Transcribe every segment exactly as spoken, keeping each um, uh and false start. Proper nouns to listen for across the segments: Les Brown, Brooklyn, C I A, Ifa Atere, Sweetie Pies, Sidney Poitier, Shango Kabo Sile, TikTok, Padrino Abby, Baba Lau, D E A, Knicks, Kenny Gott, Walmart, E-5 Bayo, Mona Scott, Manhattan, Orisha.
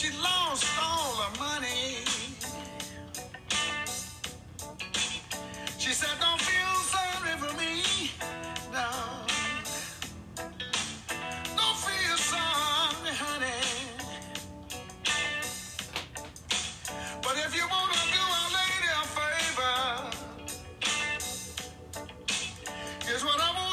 She lost all her money. She said, don't feel sorry for me. No. Don't feel sorry, honey. But if you want to do our lady a favor, here's what I want.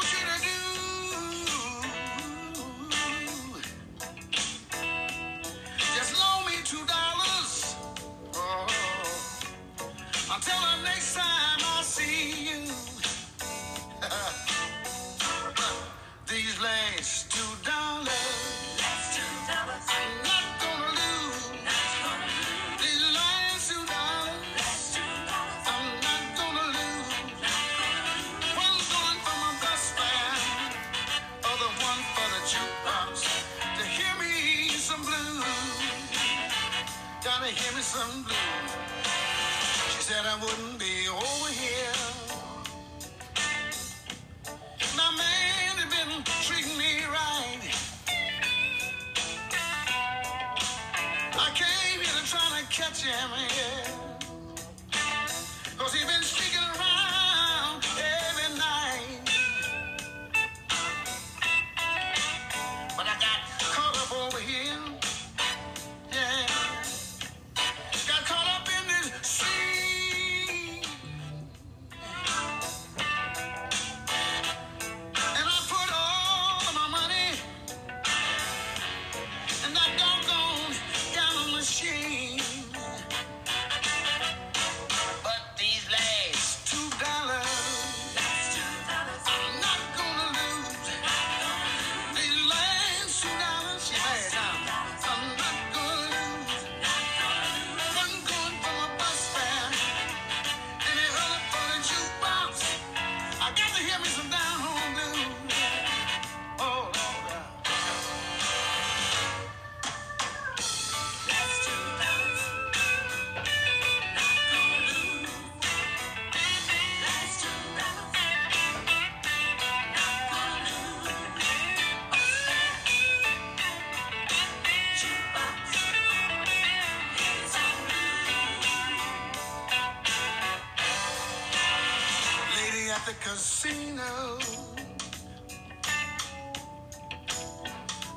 Casino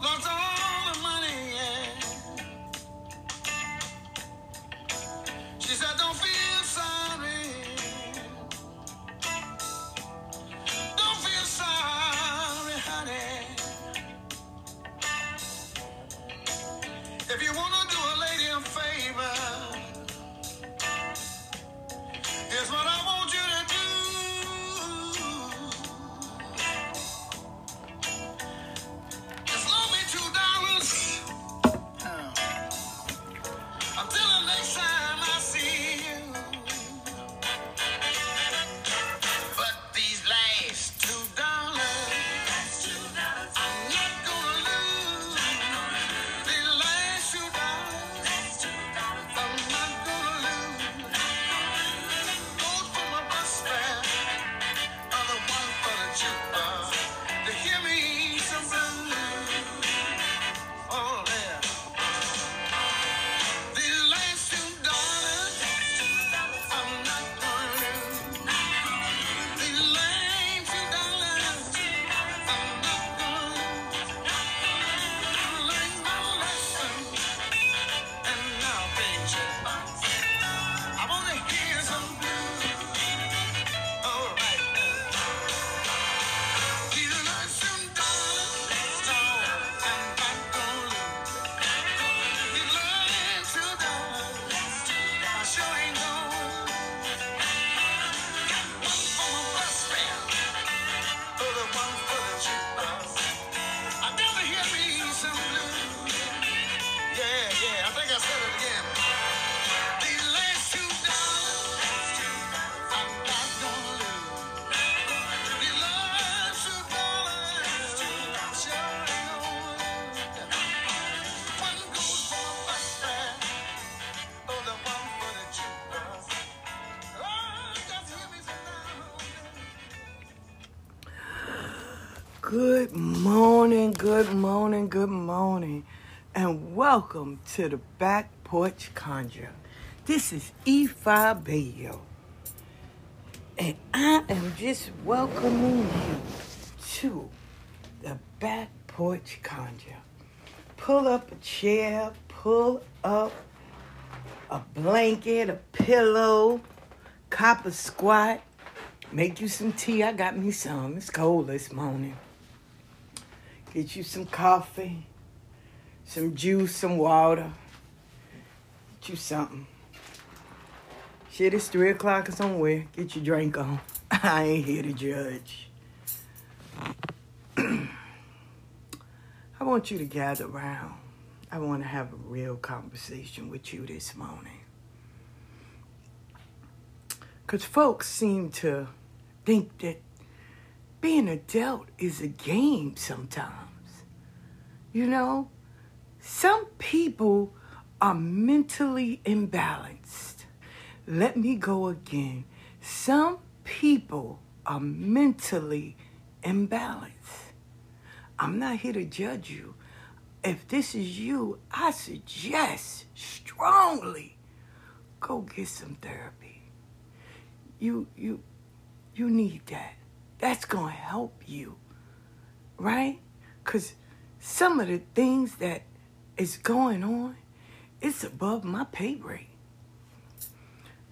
lost all the money, yeah. She said, don't feel sorry. Don't feel sorry, honey. If you want to do a lady a favor, here's what I want. Good morning, good morning, good morning and welcome to the Back Porch Conjure. This is E five Bayo, and I am just welcoming you to the Back Porch Conjure. Pull up a chair, pull up a blanket, a pillow, copper squat, make you some tea. I got me some. It's cold this morning. Get you some coffee, some juice, some water. Get you something. Shit, it's three o'clock or somewhere. Get your drink on. I ain't here to judge. I want you to gather around. I want to have a real conversation with you this morning. Because folks seem to think that being an adult is a game sometimes. You know, some people are mentally imbalanced. Let me go again. Some people are mentally imbalanced. I'm not here to judge you. If this is you, I suggest strongly go get some therapy. You you you need that. That's going to help you, right? Because some of the things that is going on, it's above my pay grade.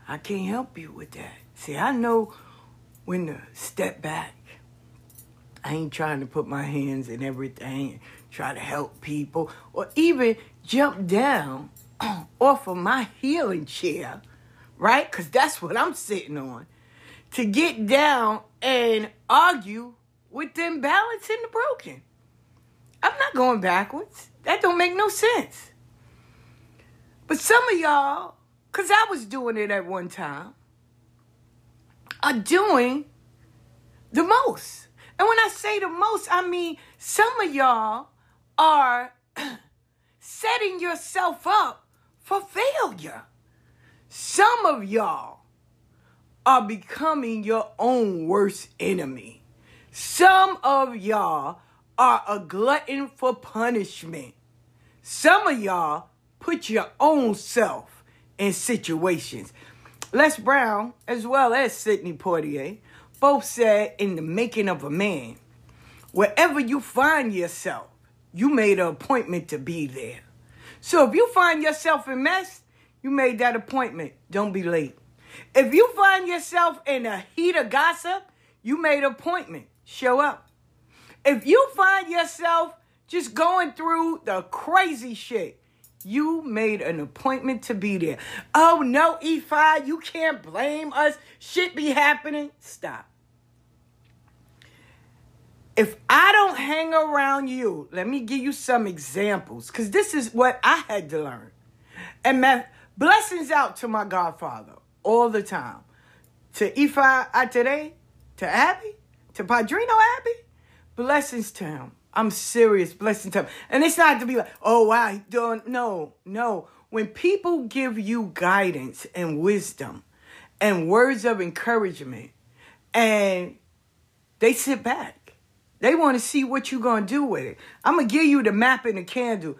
I can't help you with that. See, I know when to step back. I ain't trying to put my hands in everything, try to help people, or even jump down off of my healing chair, right? Because that's what I'm sitting on, to get down and argue with the imbalanced and the broken. I'm not going backwards. That don't make no sense. But some of y'all, because I was doing it at one time, are doing the most. And when I say the most, I mean some of y'all are setting yourself up for failure. Some of y'all are becoming your own worst enemy. Some of y'all are a glutton for punishment. Some of y'all put your own self in situations. Les Brown, as well as Sidney Poitier, both said in The Making of a Man, wherever you find yourself, you made an appointment to be there. So if you find yourself in mess, you made that appointment. Don't be late. If you find yourself in a heat of gossip, you made an appointment. Show up. If you find yourself just going through the crazy shit, you made an appointment to be there. Oh, no, E five, you can't blame us. Shit be happening. Stop. If I don't hang around you, let me give you some examples, because this is what I had to learn. And my blessings out to my godfather. All the time. To Ifa Atere, to Abby, to Padrino Abby. Blessings to him. I'm serious. Blessings to him. And it's not to be like, oh, wow, he doing. No, no. When people give you guidance and wisdom and words of encouragement, and they sit back, they want to see what you're going to do with it. I'm going to give you the map and the candle.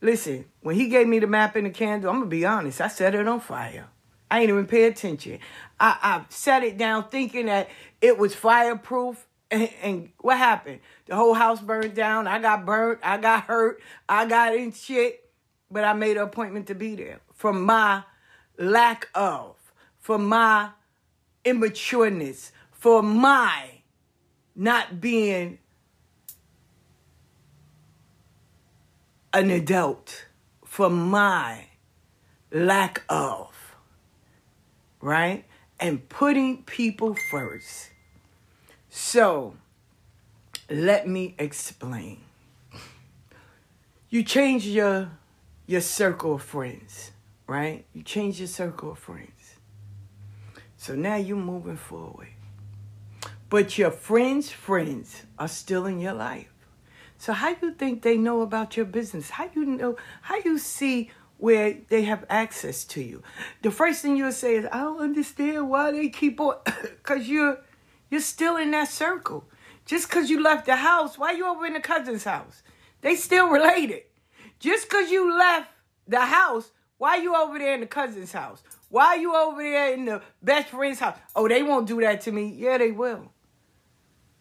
Listen, when he gave me the map and the candle, I'm going to be honest, I set it on fire. I ain't even pay attention. I, I set it down thinking that it was fireproof. And, and what happened? The whole house burned down. I got burnt. I got hurt. I got in shit. But I made an appointment to be there. From my lack of. From my immatureness. For my not being an adult. For my lack of. Right? And putting people first. So, let me explain. You change your, your circle of friends, right? You change your circle of friends. So now you're moving forward. But your friends' friends are still in your life. So how you think they know about your business? How you know, how you see where they have access to you? The first thing you'll say is, I don't understand why they keep on, because you're, you're still in that circle. Just because you left the house, why you over in the cousin's house? They still related. Just because you left the house, why you over there in the cousin's house? Why are you over there in the best friend's house? Oh, they won't do that to me. Yeah, they will.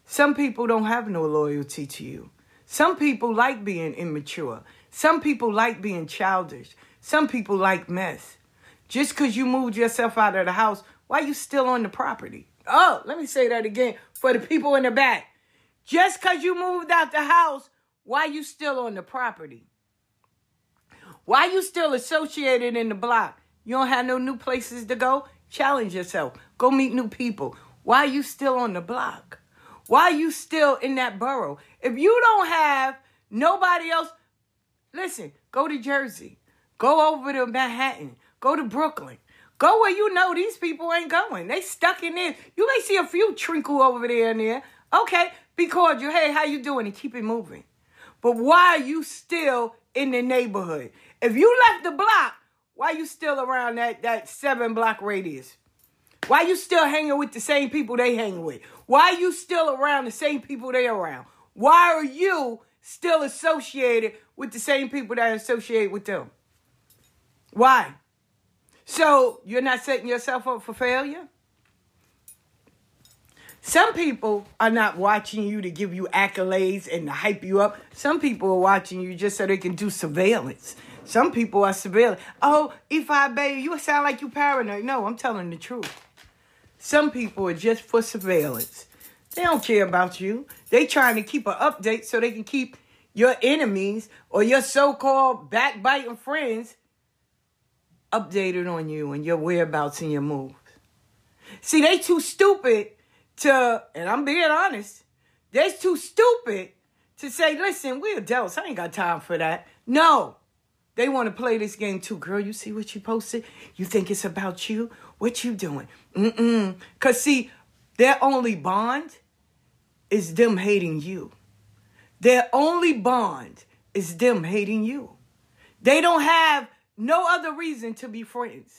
Some people don't have no loyalty to you. Some people like being immature. Some people like being childish. Some people like mess. Just because you moved yourself out of the house, why you still on the property? Oh, let me say that again for the people in the back. Just because you moved out the house, why you still on the property? Why you still associated in the block? You don't have no new places to go? Challenge yourself. Go meet new people. Why are you still on the block? Why are you still in that borough? If you don't have nobody else, listen, go to Jersey. Go over to Manhattan. Go to Brooklyn. Go where you know these people ain't going. They stuck in there. You may see a few trinkle over there and there. Okay, be cordial. Hey, how you doing? And keep it moving. But why are you still in the neighborhood? If you left the block, why you still around that, that seven block radius? Why you still hanging with the same people they hang with? Why you still around the same people they around? Why are you still associated with the same people that associate with them? Why? So you're not setting yourself up for failure? Some people are not watching you to give you accolades and to hype you up. Some people are watching you just so they can do surveillance. Some people are surveilling. Oh, E five Bayo, you sound like you paranoid. No, I'm telling the truth. Some people are just for surveillance. They don't care about you. They trying to keep an update so they can keep your enemies or your so-called backbiting friends updated on you and your whereabouts and your moves. See, they too stupid to, and I'm being honest, they too stupid to say, listen, we adults. I ain't got time for that. No. They want to play this game too. Girl, you see what you posted? You think it's about you? What you doing? Mm-mm. Because see, their only bond is them hating you. Their only bond is them hating you. They don't have no other reason to be friends.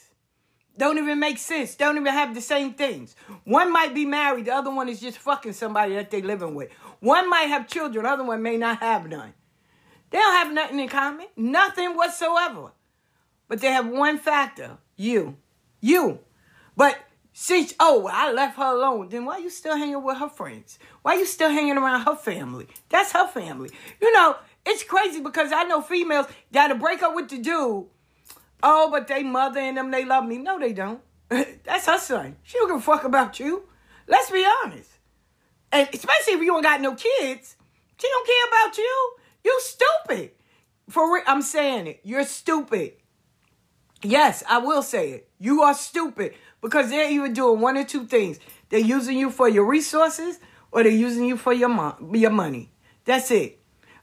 Don't even make sense. Don't even have the same things. One might be married. The other one is just fucking somebody that they living with. One might have children. The other one may not have none. They don't have nothing in common. Nothing whatsoever. But they have one factor. You. You. But since, oh, I left her alone. Then why are you still hanging with her friends? Why are you still hanging around her family? That's her family. You know, it's crazy because I know females that'll break up with the dude. Oh, but they mother and them, they love me. No, they don't. That's her son. She don't give a fuck about you. Let's be honest. And especially if you don't got no kids. She don't care about you. You stupid. For real, I'm saying it. You're stupid. Yes, I will say it. You are stupid because they're either doing one or two things. They're using you for your resources or they're using you for your mom, your money. That's it.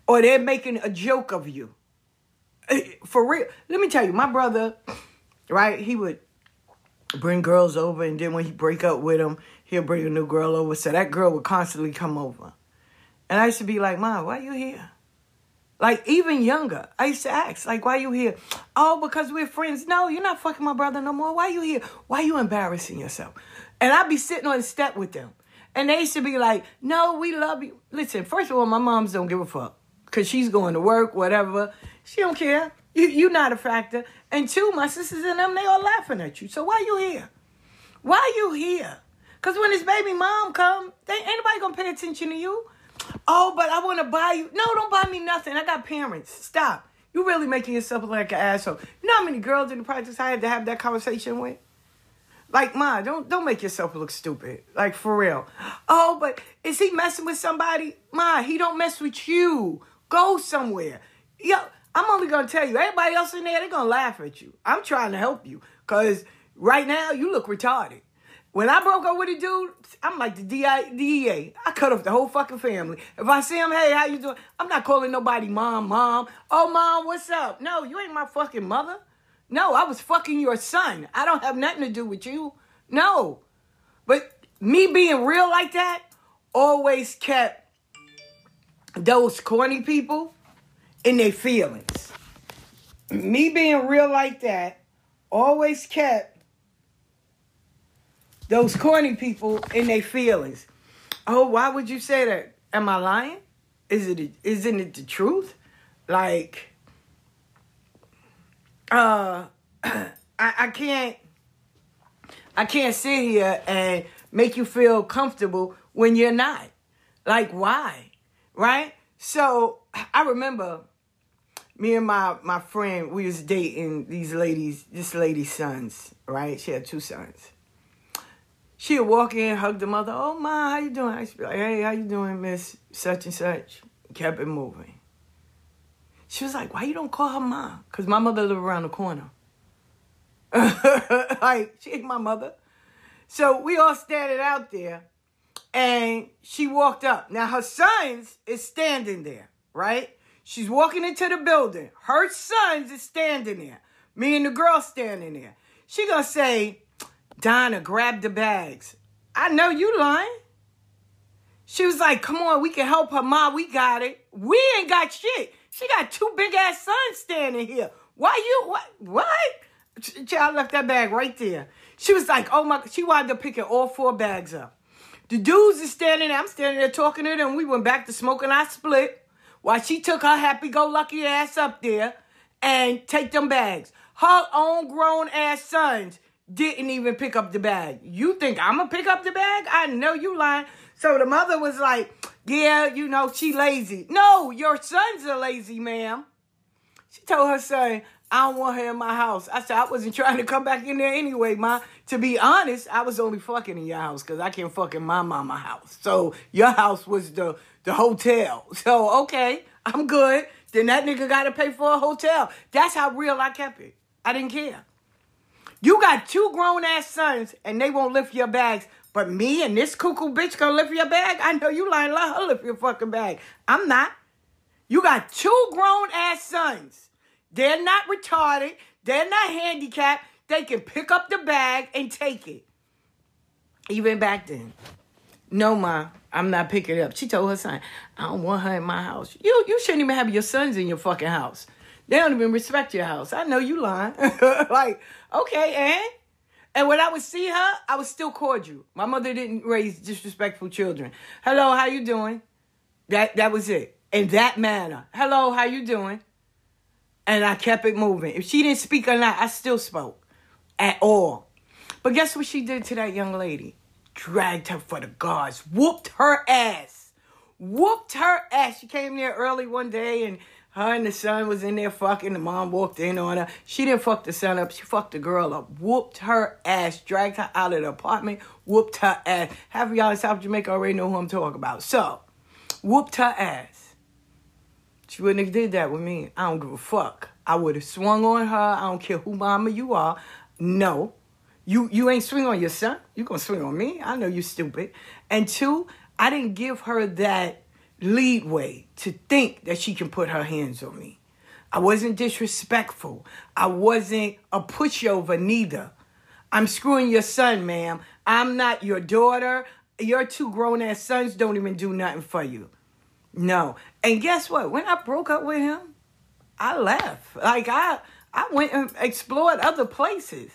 Or they're making a joke of you. For real. Let me tell you, my brother, right, he would bring girls over and then when he break up with them, he'll bring a new girl over. So that girl would constantly come over. And I used to be like, Mom, why are you here? Like, even younger, I used to ask, like, why you here? Oh, because we're friends. No, you're not fucking my brother no more. Why you here? Why you embarrassing yourself? And I'd be sitting on the step with them. And they used to be like, no, we love you. Listen, first of all, my moms don't give a fuck because she's going to work, whatever. She don't care. You, you're not a factor. And two, my sisters and them, they all laughing at you. So why you here? Why you here? Because when this baby mom come, they, ain't nobody going to pay attention to you. Oh, but I want to buy you. No, don't buy me nothing. I got parents. Stop. You really making yourself look like an asshole. You know how many girls in the practice I had to have that conversation with? Like, Ma, don't, don't make yourself look stupid. Like, for real. Oh, but is he messing with somebody? Ma, he don't mess with you. Go somewhere. Yo, I'm only going to tell you. Everybody else in there, they're going to laugh at you. I'm trying to help you. Because right now, you look retarded. When I broke up with a dude, I'm like the D E A. I cut off the whole fucking family. If I see him, hey, how you doing? I'm not calling nobody mom, mom. Oh, mom, what's up? No, you ain't my fucking mother. No, I was fucking your son. I don't have nothing to do with you. No. But me being real like that always kept those corny people in their feelings. Me being real like that always kept those corny people in their feelings. Oh, why would you say that? Am I lying? Is it, isn't it the truth? Like, uh, I, I can't, I can't sit here and make you feel comfortable when you're not. Like, why? Right? So I remember me and my, my friend, we was dating these ladies, this lady's sons, right? She had two sons. She would walk in, hug the mother. Oh, ma, how you doing? I used to be like, hey, how you doing, miss such and such? Kept it moving. She was like, why you don't call her ma? Because my mother lived around the corner. Like, she ain't my mother. So we all standing out there, and she walked up. Now, her sons is standing there, right? She's walking into the building. Her sons is standing there. Me and the girl standing there. She gonna say, Donna, grab the bags. I know you lying. She was like, come on, we can help her, ma. We got it. We ain't got shit. She got two big-ass sons standing here. Why you, what? What? Child left that bag right there. She was like, oh, my, she wound up picking all four bags up. The dudes is standing there. I'm standing there talking to them. We went back to smoking. I split. While she took her happy-go-lucky ass up there and take them bags. Her own grown-ass sons didn't even pick up the bag. You think I'm going to pick up the bag? I know you lying. So the mother was like, yeah, you know, she lazy. No, your sons are lazy, ma'am. She told her son, I don't want her in my house. I said, I wasn't trying to come back in there anyway, ma. To be honest, I was only fucking in your house because I can't fuck in my mama's house. So your house was the... the hotel. So, okay, I'm good. Then that nigga got to pay for a hotel. That's how real I kept it. I didn't care. You got two grown-ass sons, and they won't lift your bags. But me and this cuckoo bitch gonna lift your bag? I know you lying. Let her lift your fucking bag. I'm not. You got two grown-ass sons. They're not retarded. They're not handicapped. They can pick up the bag and take it. Even back then. No, ma, I'm not picking it up. She told her son, I don't want her in my house. You you shouldn't even have your sons in your fucking house. They don't even respect your house. I know you lying. Like, okay, and? And when I would see her, I would still cordial. My mother didn't raise disrespectful children. Hello, how you doing? That that was it. In that manner. Hello, how you doing? And I kept it moving. If she didn't speak or not, I still spoke. At all. But guess what she did to that young lady? Dragged her for the guards, whooped her ass, whooped her ass. She came there early one day and her and the son was in there fucking. The mom walked in on her. She didn't fuck the son up. She fucked the girl up, whooped her ass, dragged her out of the apartment, whooped her ass. Half of y'all in South Jamaica already know who I'm talking about. So, whooped her ass. She wouldn't have did that with me. I don't give a fuck. I would have swung on her. I don't care who mama you are. No. You you ain't swing on your son. You gonna swing on me. I know you stupid. And two, I didn't give her that leeway to think that she can put her hands on me. I wasn't disrespectful. I wasn't a pushover neither. I'm screwing your son, ma'am. I'm not your daughter. Your two grown-ass sons don't even do nothing for you. No. And guess what? When I broke up with him, I left. Like, I, I went and explored other places.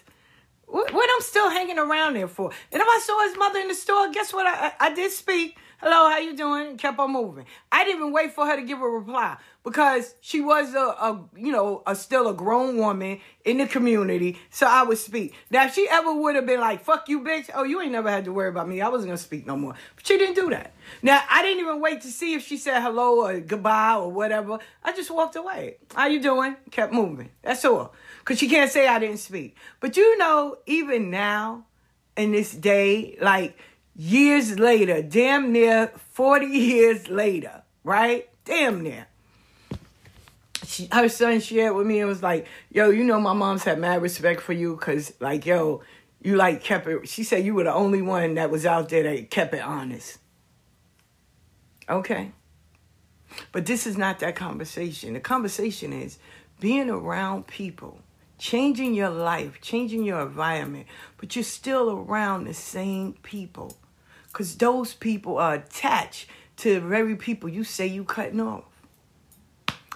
What I'm still hanging around there for? And if I saw his mother in the store, guess what? I, I, I did speak. Hello, how you doing? And kept on moving. I didn't even wait for her to give a reply because she was a, a you know, a, still a grown woman in the community. So I would speak. Now, if she ever would have been like, fuck you, bitch. Oh, you ain't never had to worry about me. I wasn't going to speak no more. But she didn't do that. Now, I didn't even wait to see if she said hello or goodbye or whatever. I just walked away. How you doing? Kept moving. That's all. Because she can't say I didn't speak. But you know, even now, in this day, like years later, damn near forty years later, right? Damn near. She, her son shared with me and was like, yo, you know my mom's had mad respect for you because, like, yo, you, like, kept it. She said you were the only one that was out there that kept it honest. Okay. But this is not that conversation. The conversation is being around people, changing your life, changing your environment, but you're still around the same people because those people are attached to the very people you say you cutting off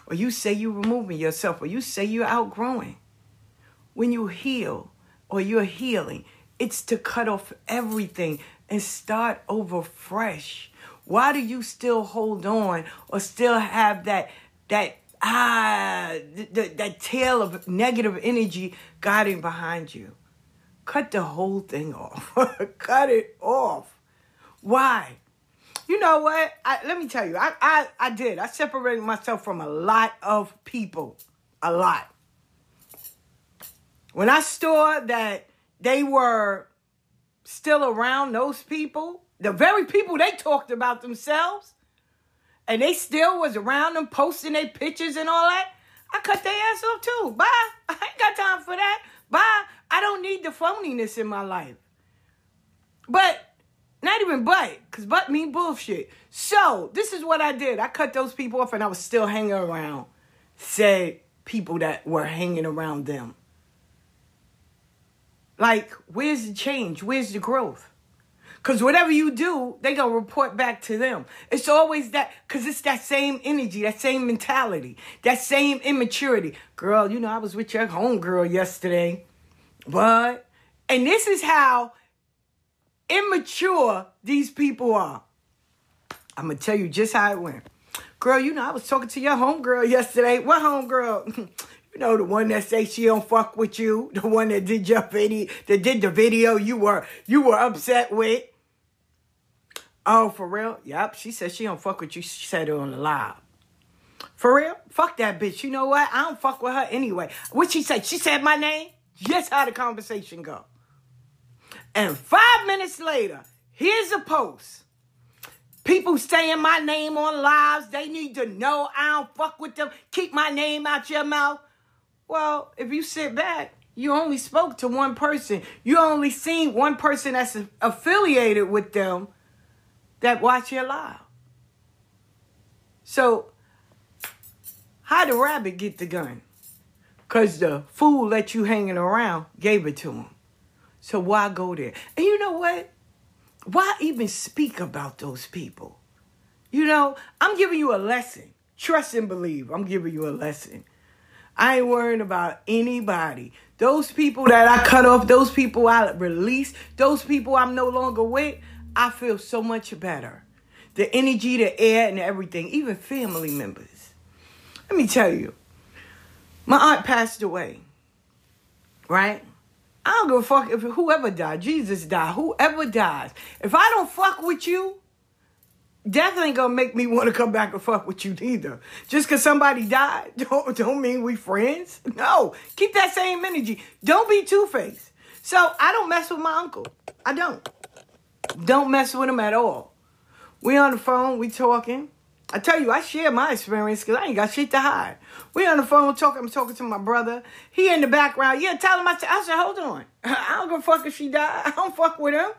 or you say you removing yourself or you say you're outgrowing. When you heal or you're healing, it's to cut off everything and start over fresh. Why do you still hold on or still have that that ah, the, the, that tail of negative energy got in behind you. Cut the whole thing off. Cut it off. Why? You know what? I, let me tell you. I, I, I did. I separated myself from a lot of people. A lot. When I saw that they were still around those people, the very people they talked about themselves, and they still was around them posting their pictures and all that, I cut their ass off too. Bye. I ain't got time for that. Bye. I don't need the phoniness in my life. But, not even but, because but mean bullshit. So, this is what I did. I cut those people off and I was still hanging around said people that were hanging around them. Like, where's the change? Where's the growth? Because whatever you do, they going to report back to them. It's always that, because it's that same energy, that same mentality, that same immaturity. Girl, you know, I was with your homegirl yesterday. But, and this is how immature these people are. I'm going to tell you just how it went. Girl, you know, I was talking to your homegirl yesterday. What homegirl? You know, the one that say she don't fuck with you, the one that did your video, that did the video you were you were upset with. Oh, for real? Yep, she said she don't fuck with you. She said it on the live. For real? Fuck that bitch. You know what? I don't fuck with her anyway. What she said? She said my name? Just how the conversation go. And five minutes later, here's a post. People saying my name on lives. They need to know I don't fuck with them. Keep my name out your mouth. Well, if you sit back, you only spoke to one person. You only seen one person that's affiliated with them that watch your live. So, how the rabbit get the gun? Because the fool that you hanging around gave it to him. So why go there? And you know what? Why even speak about those people? You know, I'm giving you a lesson. Trust and believe. I'm giving you a lesson. I ain't worrying about anybody. Those people that I cut off, those people I release, those people I'm no longer with, I feel so much better. The energy, the air, and everything, even family members. Let me tell you, my aunt passed away, right? I don't give a fuck if whoever died, Jesus died, whoever dies. If I don't fuck with you, death ain't gonna make me want to come back and fuck with you neither. Just because somebody died, don't, don't mean we friends. No, keep that same energy. Don't be two-faced. So I don't mess with my uncle. I don't. Don't mess with him at all. We on the phone, we talking. I tell you, I share my experience because I ain't got shit to hide. We on the phone talking. I'm talking to my brother. He in the background. Yeah, tell him I said, I said, hold on. I don't give a fuck if she died. I don't fuck with him.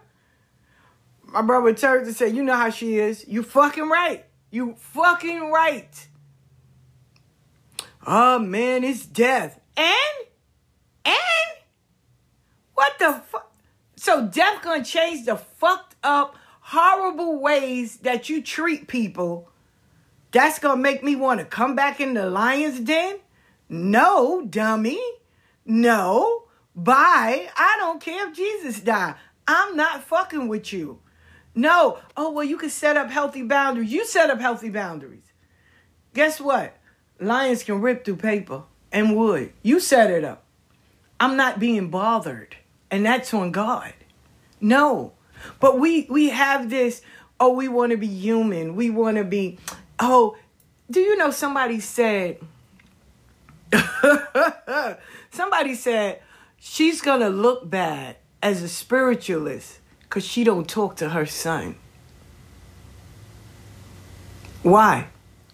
My brother turned and said, you know how she is. You fucking right. You fucking right. Oh, man, it's death. And? And? What the fuck? So death gonna change the fucked up, horrible ways that you treat people. That's going to make me want to come back in the lion's den? No, dummy. No. Bye. I don't care if Jesus died. I'm not fucking with you. No. Oh, well, you can set up healthy boundaries. You set up healthy boundaries. Guess what? Lions can rip through paper and wood. You set it up. I'm not being bothered. And that's on God. No. But we, we have this, oh, we want to be human. We want to be... Oh, do you know somebody said, somebody said, she's going to look bad as a spiritualist because she don't talk to her son. Why?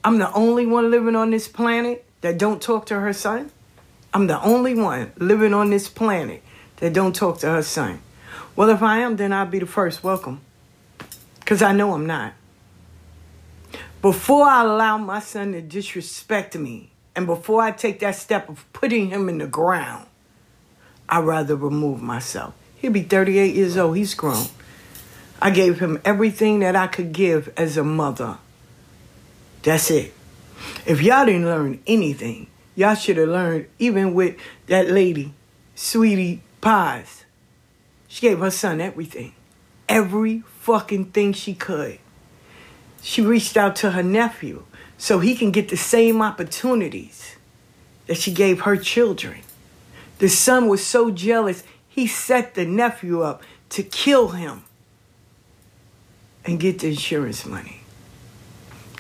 I'm the only one living on this planet that don't talk to her son. I'm the only one living on this planet that don't talk to her son. Well, if I am, then I'll be the first welcome because I know I'm not. Before I allow my son to disrespect me, and before I take that step of putting him in the ground, I'd rather remove myself. He'll be thirty-eight years old. He's grown. I gave him everything that I could give as a mother. That's it. If y'all didn't learn anything, y'all should have learned, even with that lady, Sweetie Pies. She gave her son everything. Every fucking thing she could. She reached out to her nephew. so he can get the same opportunities that she gave her children. The son was so jealous, he set the nephew up to kill him and get the insurance money.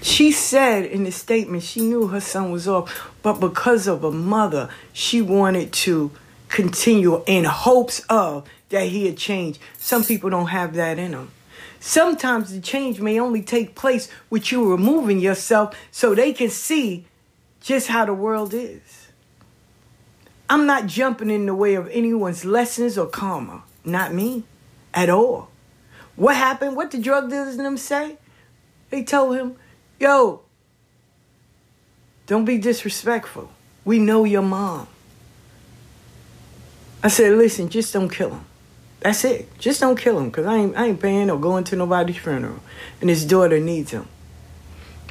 She said in the statement she knew her son was off, but because of a mother, she wanted to continue in hopes of that he had changed. Some people don't have that in them. Sometimes the change may only take place with you removing yourself so they can see just how the world is. I'm not jumping in the way of anyone's lessons or karma. Not me at all. What happened? What the drug dealers and them say? They told him, yo, don't be disrespectful. We know your mom. I said, listen, just don't kill him. That's it. Just don't kill him, because I ain't, I ain't paying or going to nobody's funeral. And his daughter needs him.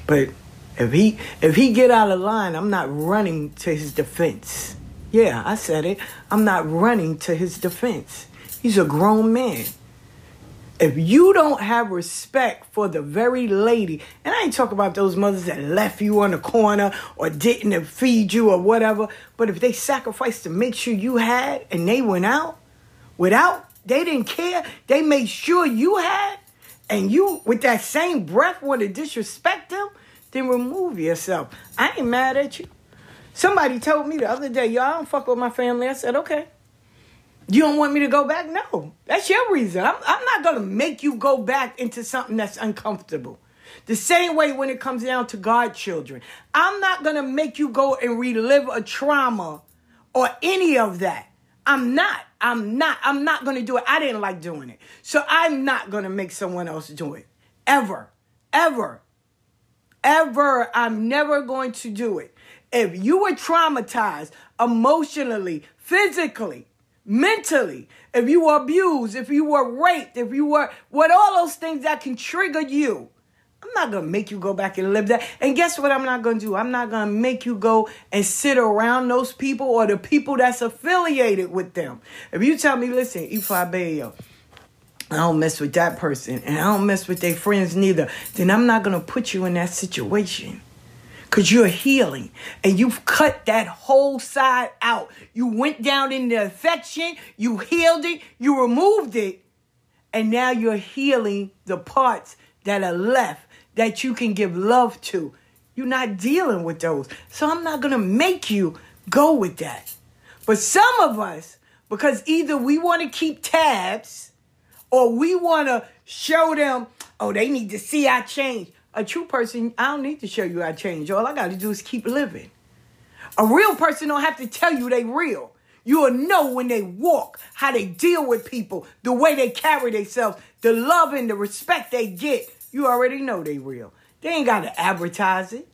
But if he if he get out of line, I'm not running to his defense. Yeah, I said it. I'm not running to his defense. He's a grown man. If you don't have respect for the very lady, and I ain't talking about those mothers that left you on the corner or didn't feed you or whatever, but if they sacrificed to make sure you had and they went out without, they didn't care. They made sure you had, and you, with that same breath, want to disrespect them, then remove yourself. I ain't mad at you. Somebody told me the other day, y'all, I don't fuck with my family. I said, okay. You don't want me to go back? No. That's your reason. I'm, I'm not going to make you go back into something that's uncomfortable. The same way when it comes down to godchildren. I'm not going to make you go and relive a trauma or any of that. I'm not. I'm not. I'm not going to do it. I didn't like doing it. So I'm not going to make someone else do it. Ever. Ever. Ever. I'm never going to do it. If you were traumatized emotionally, physically, mentally, if you were abused, if you were raped, if you were, what, all those things that can trigger you, I'm not going to make you go back and live that. And guess what I'm not going to do? I'm not going to make you go and sit around those people or the people that's affiliated with them. If you tell me, listen, E five Bayo, I don't mess with that person and I don't mess with their friends neither, then I'm not going to put you in that situation. Because you're healing and you've cut that whole side out. You went down in the affection, you healed it, you removed it, and now you're healing the parts that are left that you can give love to. You're not dealing with those. So I'm not going to make you go with that. But some of us, because either we want to keep tabs or we want to show them, oh, they need to see I changed. A true person, I don't need to show you I changed. All I got to do is keep living. A real person don't have to tell you they real. You'll know when they walk, how they deal with people, the way they carry themselves, the love and the respect they get. You already know they real. They ain't got to advertise it.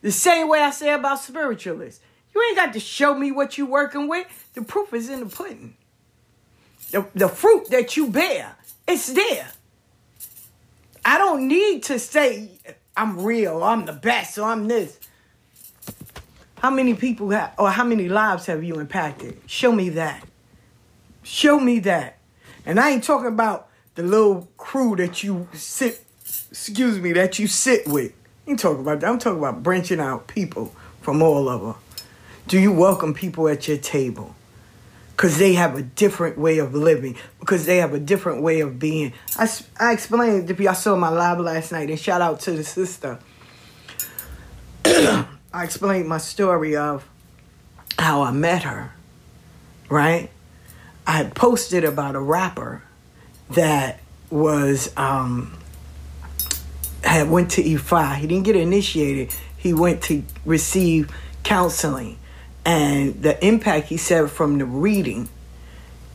The same way I say about spiritualists. You ain't got to show me what you working with. The proof is in the pudding. The, the fruit that you bear, it's there. I don't need to say I'm real, I'm the best, or I'm this. How many people have, or how many lives have you impacted? Show me that. Show me that. And I ain't talking about the little crew that you sit, excuse me, that you sit with. I ain't talking about that. I'm talking about branching out people from all over. Do you welcome people at your table? Because they have a different way of living. Because they have a different way of being. I, I explained, if y'all saw my live last night, and shout out to the sister. I explained my story of how I met her, right? I had posted about a rapper that was, um, had went to E five. He didn't get initiated. He went to receive counseling. And the impact, he said, from the reading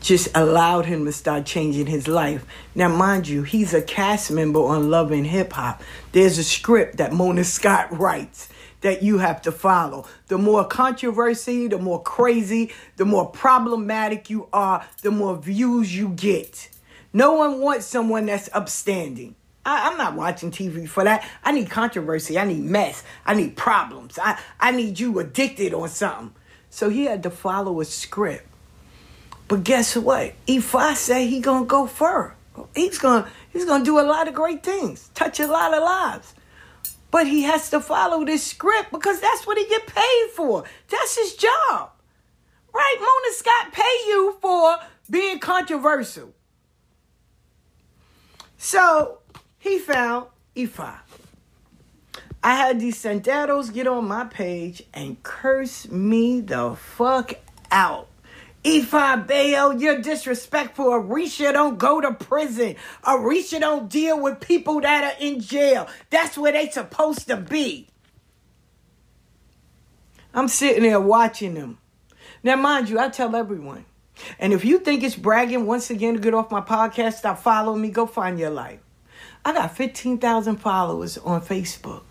just allowed him to start changing his life. Now, mind you, he's a cast member on Love and Hip Hop. There's a script that Mona Scott writes that you have to follow. The more controversy, the more crazy, the more problematic you are, the more views you get. No one wants someone that's upstanding. I, I'm not watching T V for that. I need controversy. I need mess. I need problems. I, I need you addicted on something. So he had to follow a script. But guess what? E five said he gonna go fur. He's gonna he's gonna do a lot of great things, touch a lot of lives. But he has to follow this script because that's what he get paid for. That's his job. Right? Mona Scott pay you for being controversial. So he found Ifa. I had these sandados get on my page and curse me the fuck out. E five Bayo, you're disrespectful. Orisha don't go to prison. Orisha don't deal with people that are in jail. That's where they supposed to be. I'm sitting there watching them. Now, mind you, I tell everyone. And if you think it's bragging, once again, to get off my podcast, stop following me, go find your life. I got fifteen thousand followers on Facebook.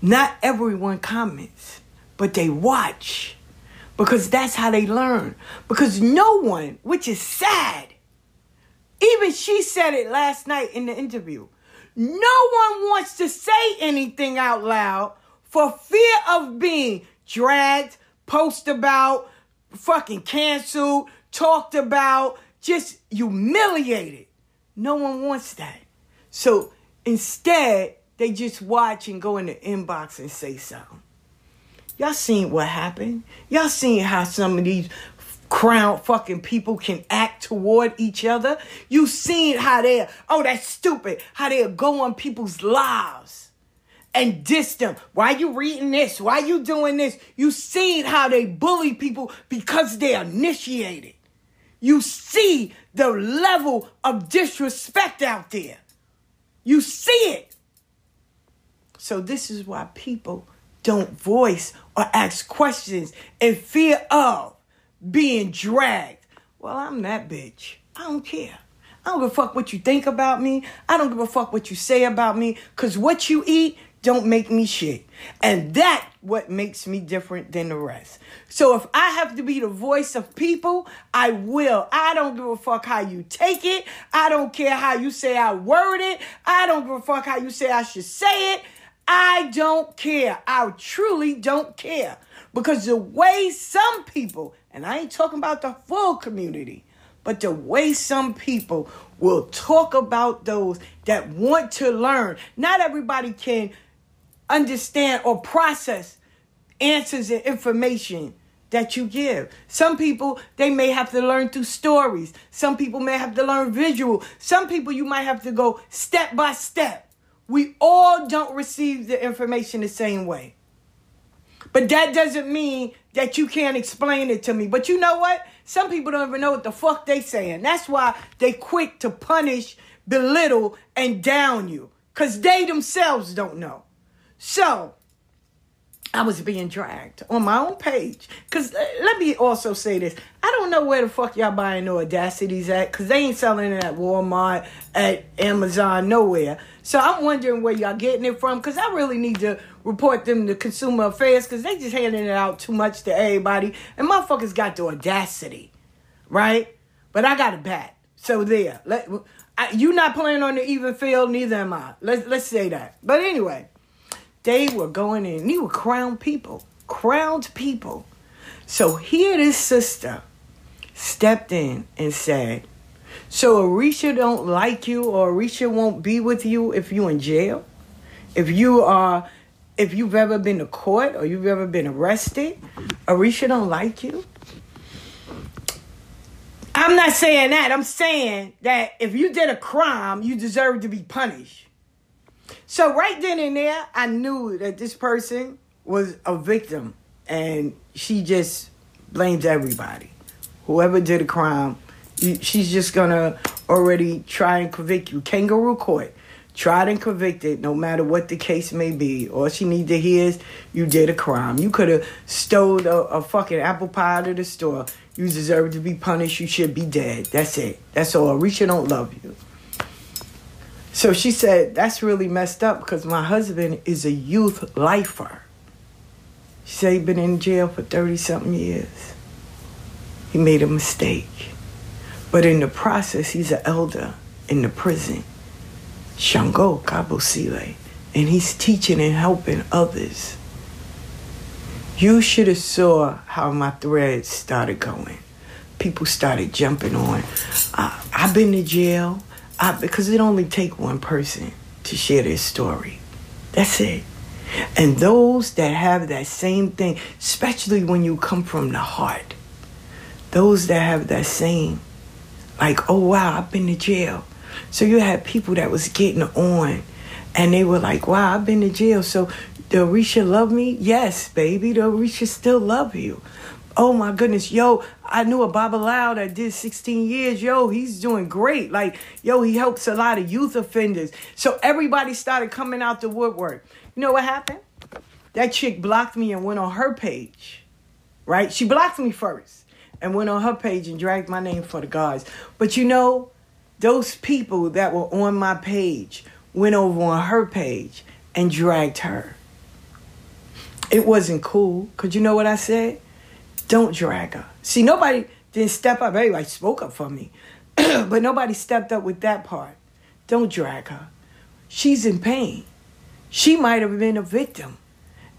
Not everyone comments, but they watch. Because that's how they learn. Because no one, which is sad, even she said it last night in the interview, no one wants to say anything out loud for fear of being dragged, posted about, fucking canceled, talked about, just humiliated. No one wants that. So instead, they just watch and go in the inbox and say something. Y'all seen what happened. Y'all seen how some of these crown fucking people can act toward each other. You seen how they're, oh, that's stupid. How they'll go on people's lives and diss them. Why you reading this? Why you doing this? You seen how they bully people because they initiated. You see the level of disrespect out there. You see it. So this is why people don't voice or ask questions in fear of being dragged. Well, I'm that bitch. I don't care. I don't give a fuck what you think about me. I don't give a fuck what you say about me. Because what you eat don't make me shit. And that's what makes me different than the rest. So if I have to be the voice of people, I will. I don't give a fuck how you take it. I don't care how you say I word it. I don't give a fuck how you say I should say it. I don't care. I truly don't care. Because the way some people, and I ain't talking about the full community, but the way some people will talk about those that want to learn. Not everybody can understand or process answers and information that you give. Some people, they may have to learn through stories. Some people may have to learn visual. Some people, you might have to go step by step. We all don't receive the information the same way. But that doesn't mean that you can't explain it to me. But you know what? Some people don't even know what the fuck they saying. That's why they quick to punish, belittle, and down you. Because they themselves don't know. So, I was being dragged on my own page. Because uh, let me also say this. I don't know where the fuck y'all buying no Audacities at. Because they ain't selling it at Walmart, at Amazon, nowhere. So I'm wondering where y'all getting it from. Because I really need to report them to Consumer Affairs. Because they just handing it out too much to everybody. And motherfuckers got the audacity. Right? But I got a bat. So there. Let, I, you not playing on the even field. Neither am I. Let's, let's say that. But anyway. They were going in. They were crowned people. Crowned people. So here this sister stepped in and said, so Orisha don't like you or Orisha won't be with you if you in jail? If you are, if you've ever been to court or you've ever been arrested, Orisha don't like you? I'm not saying that. I'm saying that if you did a crime, you deserve to be punished. So right then and there, I knew that this person was a victim and she just blames everybody. Whoever did a crime, she's just going to already try and convict you. Kangaroo court, tried and convicted, no matter what the case may be. All she need to hear is you did a crime. You could have stole a, a fucking apple pie out of the store. You deserve to be punished. You should be dead. That's it. That's all. Orisha don't love you. So she said, that's really messed up because my husband is a youth lifer. She said he'd been in jail for thirty-something years. He made a mistake. But in the process, he's an elder in the prison, Shango Kabo Sile, and he's teaching and helping others. You should have saw how my threads started going. People started jumping on. I, I've been to jail. I, because it only take one person to share their story. That's it. And those that have that same thing, especially when you come from the heart, those that have that same, like, oh, wow, I've been to jail. So you had people that was getting on, and they were like, wow, I've been to jail. So the Orisha love me? Yes, baby, the Orisha still love you. Oh, my goodness, yo, I knew a Baba Lau that did sixteen years. Yo, he's doing great. Like, yo, he helps a lot of youth offenders. So everybody started coming out the woodwork. You know what happened? That chick blocked me and went on her page, right? She blocked me first and went on her page and dragged my name for the guards. But, you know, those people that were on my page went over on her page and dragged her. It wasn't cool, because you know what I said? Don't drag her. See, nobody didn't step up. Everybody spoke up for me. But nobody stepped up with that part. Don't drag her. She's in pain. She might have been a victim.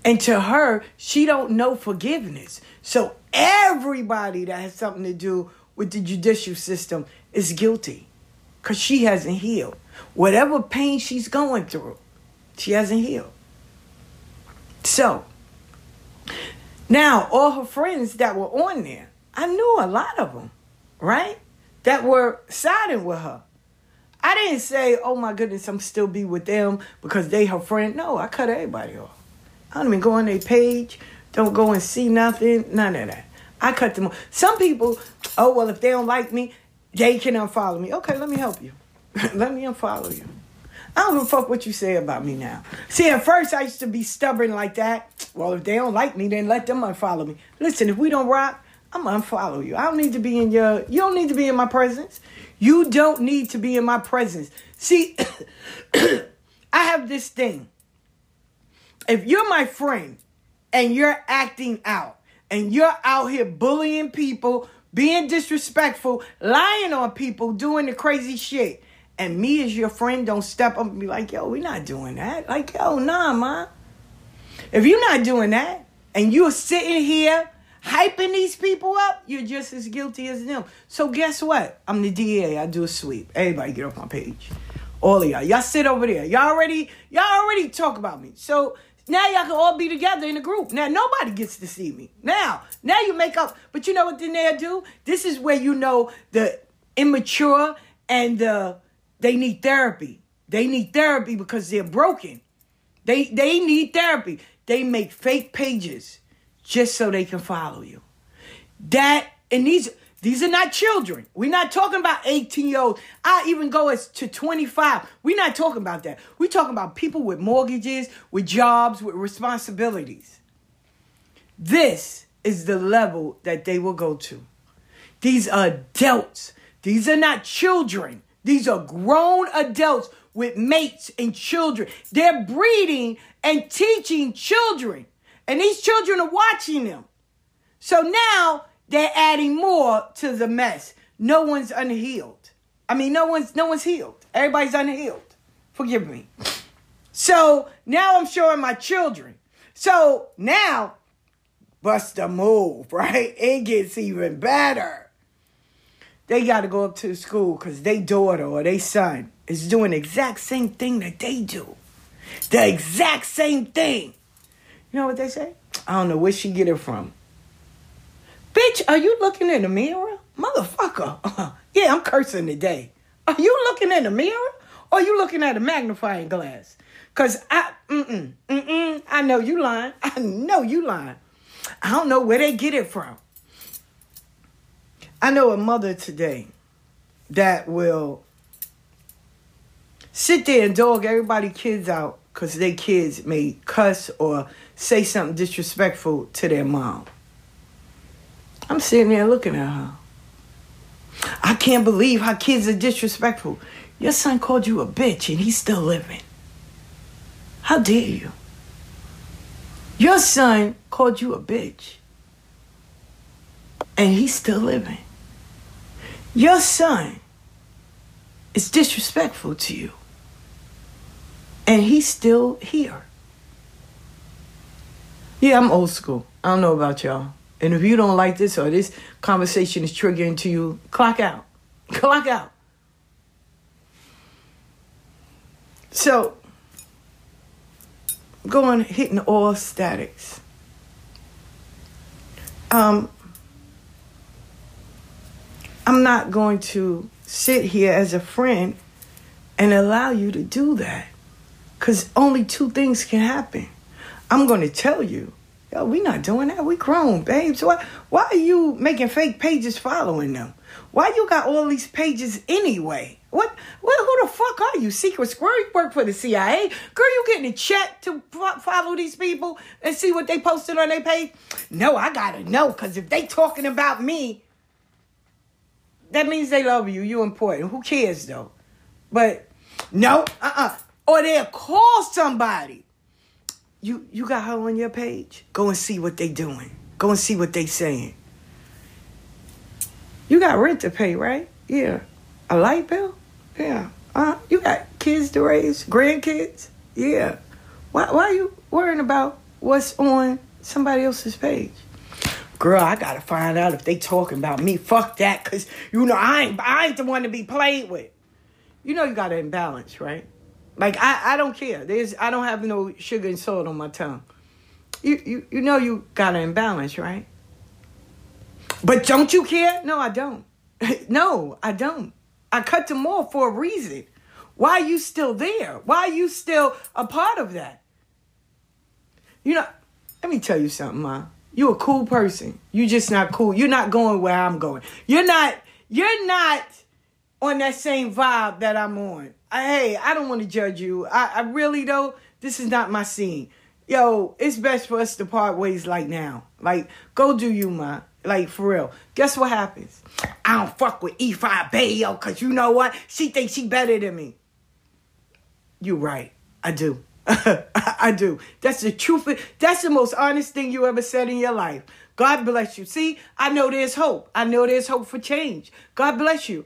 And to her, she don't know forgiveness. So everybody that has something to do with the judicial system is guilty, because she hasn't healed. Whatever pain she's going through, she hasn't healed. So now, all her friends that were on there, I knew a lot of them, right, that were siding with her. I didn't say, oh, my goodness, I'm still be with them because they her friend. No, I cut everybody off. I don't even go on their page. Don't go and see nothing. None of that. I cut them off. Some people, oh, well, if they don't like me, they can unfollow me. Okay, let me help you. Let me unfollow you. I don't give a fuck what you say about me now. See, at first I used to be stubborn like that. Well, if they don't like me, then let them unfollow me. Listen, if we don't rock, I'm going to unfollow you. I don't need to be in your, you don't need to be in my presence. You don't need to be in my presence. See, I have this thing. If you're my friend and you're acting out and you're out here bullying people, being disrespectful, lying on people, doing the crazy shit, and me as your friend don't step up and be like, yo, we're not doing that. Like, yo, nah, ma. If you're not doing that and you're sitting here hyping these people up, you're just as guilty as them. So guess what? I'm the D A. I do a sweep. Everybody get off my page. All of y'all. Y'all sit over there. Y'all already, y'all already talk about me. So now y'all can all be together in a group. Now nobody gets to see me. Now, now you make up. But you know what then they'll do? This is where you know the immature and the, they need therapy. They need therapy because they're broken. They they need therapy. They make fake pages just so they can follow you. That, and these these are not children. We're not talking about eighteen-year-olds. I even go as to twenty-five. We're not talking about that. We're talking about people with mortgages, with jobs, with responsibilities. This is the level that they will go to. These are adults. These are not children. These are grown adults with mates and children. They're breeding and teaching children. And these children are watching them. So now they're adding more to the mess. No one's unhealed. I mean, no one's no one's healed. Everybody's unhealed. Forgive me. So now I'm showing my children. So now, bust a move, right? It gets even better. They got to go up to the school because their daughter or their son is doing the exact same thing that they do. The exact same thing. You know what they say? I don't know where she get it from. Bitch, are you looking in the mirror? Motherfucker. Yeah, I'm cursing today. Are you looking in the mirror? Or are you looking at a magnifying glass? Because I, mm-mm, mm-mm, I know you lying. I know you lying. I don't know where they get it from. I know a mother today that will sit there and dog everybody's kids out because their kids may cuss or say something disrespectful to their mom. I'm sitting there looking at her. I can't believe how kids are disrespectful. Your son called you a bitch and he's still living. How dare you? Your son called you a bitch and he's still living. Your son is disrespectful to you. And he's still here. Yeah, I'm old school. I don't know about y'all. And if you don't like this or this conversation is triggering to you, clock out. Clock out. So, going, hitting all statics. Um, I'm not going to sit here as a friend and allow you to do that, because only two things can happen. I'm going to tell you, yo, we not doing that. We grown, babes. Why, why are you making fake pages following them? Why you got all these pages anyway? What, what, who the fuck are you? Secret Squirrel? You work for the C I A? Girl, you getting a check to follow these people and see what they posted on their page? No, I gotta know, because if they talking about me, that means they love you. You important. Who cares, though? But no, uh-uh. Or they'll call somebody. You, you got her on your page? Go and see what they doing. Go and see what they saying. You got rent to pay, right? Yeah. A light bill? Yeah. Uh, you got kids to raise, grandkids? Yeah. Why, why are you worrying about what's on somebody else's page? Girl, I got to find out if they talking about me. Fuck that, because, you know, I ain't, I ain't the one to be played with. You know you got to imbalance, right? Like, I, I don't care. There's I don't have no sugar and salt on my tongue. You, you, you know you got an imbalance, right? But don't you care? No, I don't. No, I don't. I cut them off for a reason. Why are you still there? Why are you still a part of that? You know, let me tell you something, Ma. You a cool person. You just not cool. You're not going where I'm going. You're not, you're not on that same vibe that I'm on. I, hey, I don't want to judge you. I, I really, though, this is not my scene. Yo, it's best for us to part ways like now. Like, go do you, Ma. Like, for real. Guess what happens? I don't fuck with E five Bayo, because you know what? She thinks she better than me. You right. I do. I do. That's the truth. That's the most honest thing you ever said in your life. God bless you. See, I know there's hope. I know there's hope for change. God bless you.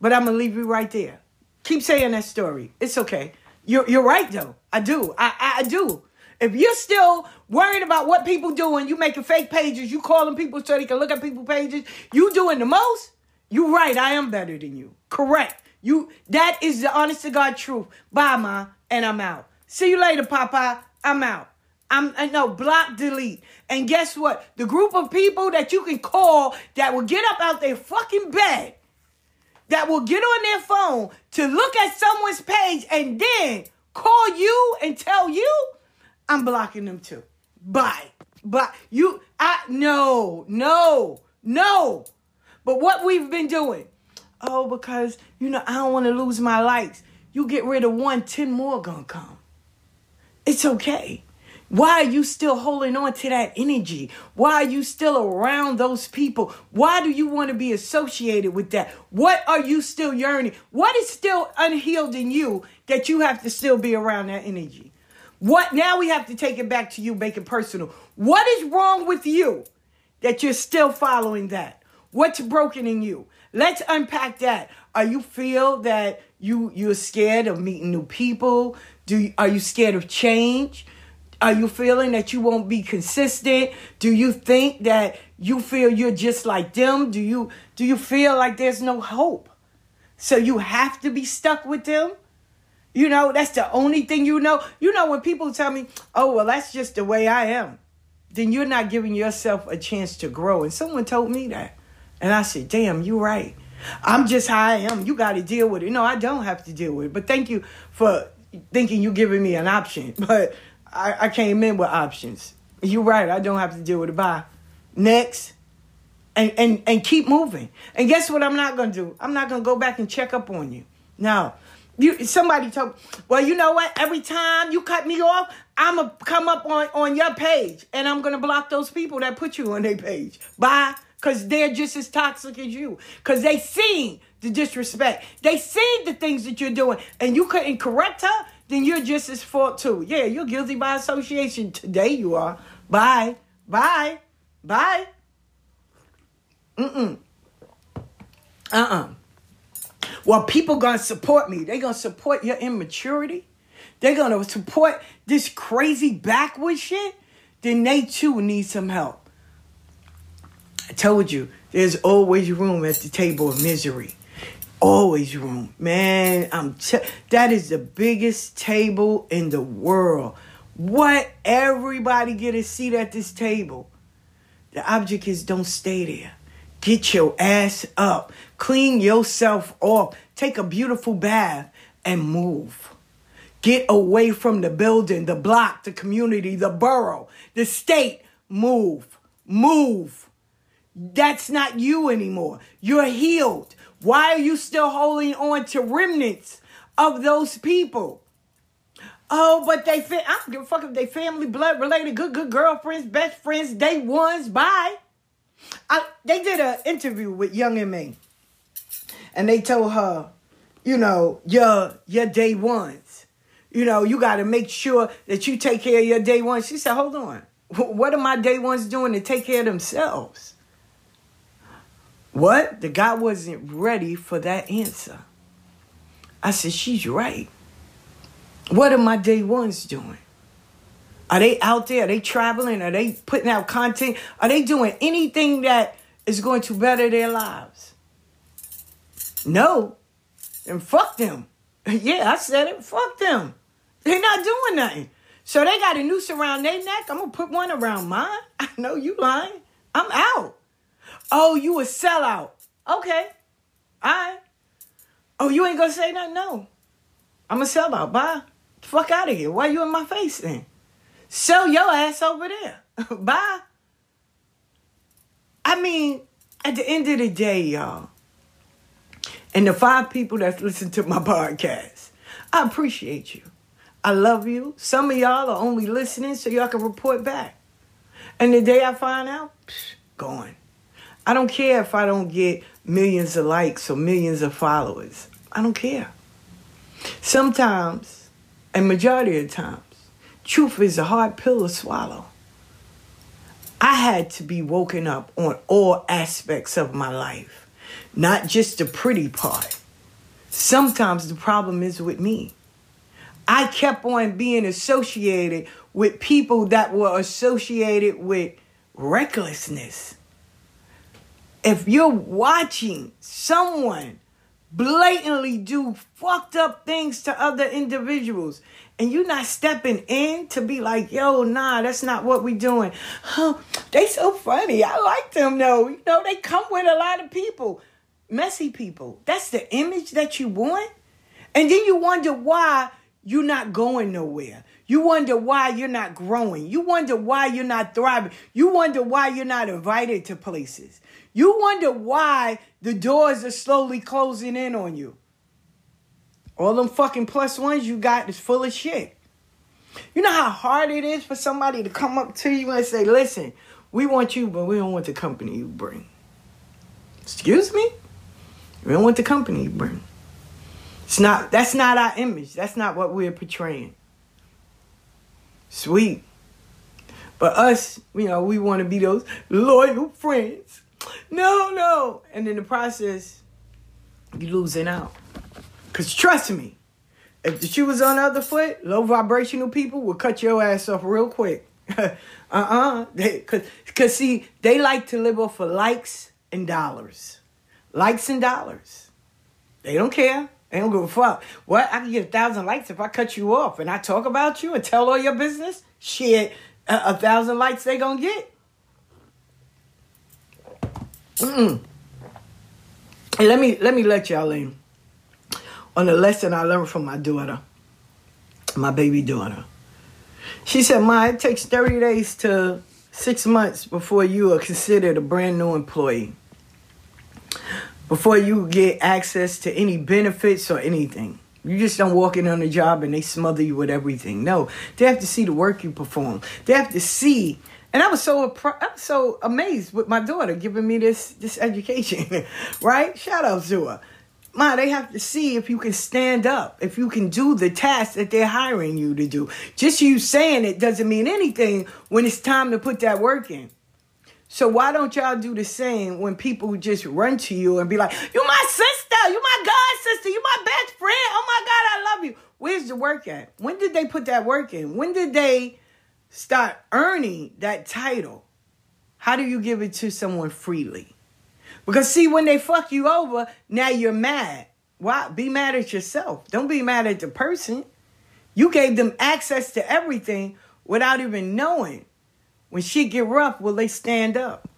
But I'm going to leave you right there. Keep saying that story. It's okay. You're, you're right, though. I do. I, I, I do. If you're still worried about what people doing, you making fake pages, you calling people so they can look at people's pages, you doing the most, you right, I am better than you. Correct. You. That is the honest to God truth. Bye, Ma, and I'm out. See you later, Papa. I'm out. I'm I no, block, delete. And guess what? The group of people that you can call that will get up out their fucking bed, that will get on their phone to look at someone's page and then call you and tell you, I'm blocking them too. Bye. Bye. You, I, no, no, no. But what we've been doing, oh, because, you know, I don't want to lose my likes. You get rid of one, ten more gonna come. It's okay. Why are you still holding on to that energy? Why are you still around those people? Why do you want to be associated with that? What are you still yearning? What is still unhealed in you that you have to still be around that energy? What now we have to take it back to you, make it personal. What is wrong with you that you're still following that? What's broken in you? Let's unpack that. Are you feel that you, you're scared of meeting new people? Do you, are you scared of change? Are you feeling that you won't be consistent? Do you think that you feel you're just like them? Do you, do you feel like there's no hope? So you have to be stuck with them? You know, that's the only thing you know. You know, when people tell me, oh, well, that's just the way I am, then you're not giving yourself a chance to grow. And someone told me that. And I said, damn, you're right. I'm just how I am. You got to deal with it. No, I don't have to deal with it. But thank you for thinking you're giving me an option. But I, I came in with options. You're right. I don't have to deal with it. Bye. Next. And, and, and keep moving. And guess what I'm not going to do? I'm not going to go back and check up on you. No. You, somebody told me, well, you know what? Every time you cut me off, I'm going to come up on, on your page and I'm going to block those people that put you on their page. Bye. Because they're just as toxic as you. Because they seen the disrespect. They seen the things that you're doing and you couldn't correct her, then you're just as fault too. Yeah, you're guilty by association. Today you are. Bye. Bye. Bye. Mm-mm. Uh-uh. Well, people going to support me. They're going to support your immaturity. They're going to support this crazy backward shit. Then they too need some help. I told you, there's always room at the table of misery. Always room. Man, I'm t- that is the biggest table in the world. What? Everybody get a seat at this table. The object is don't stay there. Get your ass up. Clean yourself off. Take a beautiful bath and move. Get away from the building, the block, the community, the borough, the state. Move. Move. That's not you anymore. You're healed. Why are you still holding on to remnants of those people? Oh, but they fit. I don't give a fuck if they family, blood related, good, good girlfriends, best friends, day ones, bye. I, they did an interview with Young and Me. And they told her, you know, your, your day ones. You know, you got to make sure that you take care of your day ones. She said, hold on. What are my day ones doing to take care of themselves? What? The guy wasn't ready for that answer. I said, she's right. What are my day ones doing? Are they out there? Are they traveling? Are they putting out content? Are they doing anything that is going to better their lives? No. And fuck them. Yeah, I said it. Fuck them. They're not doing nothing. So they got a noose around their neck. I'm going to put one around mine. I know you lying. I'm out. Oh, you a sellout. Okay. All right. Oh, you ain't going to say nothing? No. I'm a sellout. Bye. Fuck out of here. Why you in my face then? Sell your ass over there. Bye. I mean, at the end of the day, y'all, and the five people that's listened to my podcast, I appreciate you. I love you. Some of y'all are only listening so y'all can report back. And the day I find out, psh, gone. I don't care if I don't get millions of likes or millions of followers. I don't care. Sometimes, and majority of the time, truth is a hard pill to swallow. I had to be woken up on all aspects of my life, not just the pretty part. Sometimes the problem is with me. I kept on being associated with people that were associated with recklessness. If you're watching someone blatantly do fucked up things to other individuals, and you're not stepping in to be like, yo, nah, that's not what we doing. Huh, they so funny. I like them, though. You know, they come with a lot of people. Messy people. That's the image that you want? And then you wonder why you're not going nowhere. You wonder why you're not growing. You wonder why you're not thriving. You wonder why you're not invited to places. You wonder why the doors are slowly closing in on you. All them fucking plus ones you got is full of shit. You know how hard it is for somebody to come up to you and say, listen, we want you, but we don't want the company you bring. Excuse me? We don't want the company you bring. It's not, that's not our image. That's not what we're portraying. Sweet. But us, you know, we want to be those loyal friends. No, no. And in the process, you're losing out. Because trust me, if the shoe was on the other foot, low vibrational people will cut your ass off real quick. uh-uh. Because, see, they like to live off of likes and dollars. Likes and dollars. They don't care. They don't give a fuck. What? I can get a thousand likes if I cut you off and I talk about you and tell all your business? Shit, a, a thousand likes they gonna get? Mm-mm. And let me, let me let y'all in on a lesson I learned from my daughter, my baby daughter. She said, Ma, it takes thirty days to six months before you are considered a brand new employee, before you get access to any benefits or anything. You just don't walk in on a job and they smother you with everything. No, they have to see the work you perform. They have to see. And I was so I was so amazed with my daughter giving me this, this education, right? Shout out to her. Ma, they have to see if you can stand up, if you can do the task that they're hiring you to do. Just you saying it doesn't mean anything when it's time to put that work in. So why don't y'all do the same when people just run to you and be like, you my sister, you my God sister, you my best friend. Oh my God, I love you. Where's the work at? When did they put that work in? When did they start earning that title? How do you give it to someone freely? Because see, when they fuck you over, now you're mad. Why? Be mad at yourself. Don't be mad at the person. You gave them access to everything without even knowing. When shit get rough, will they stand up?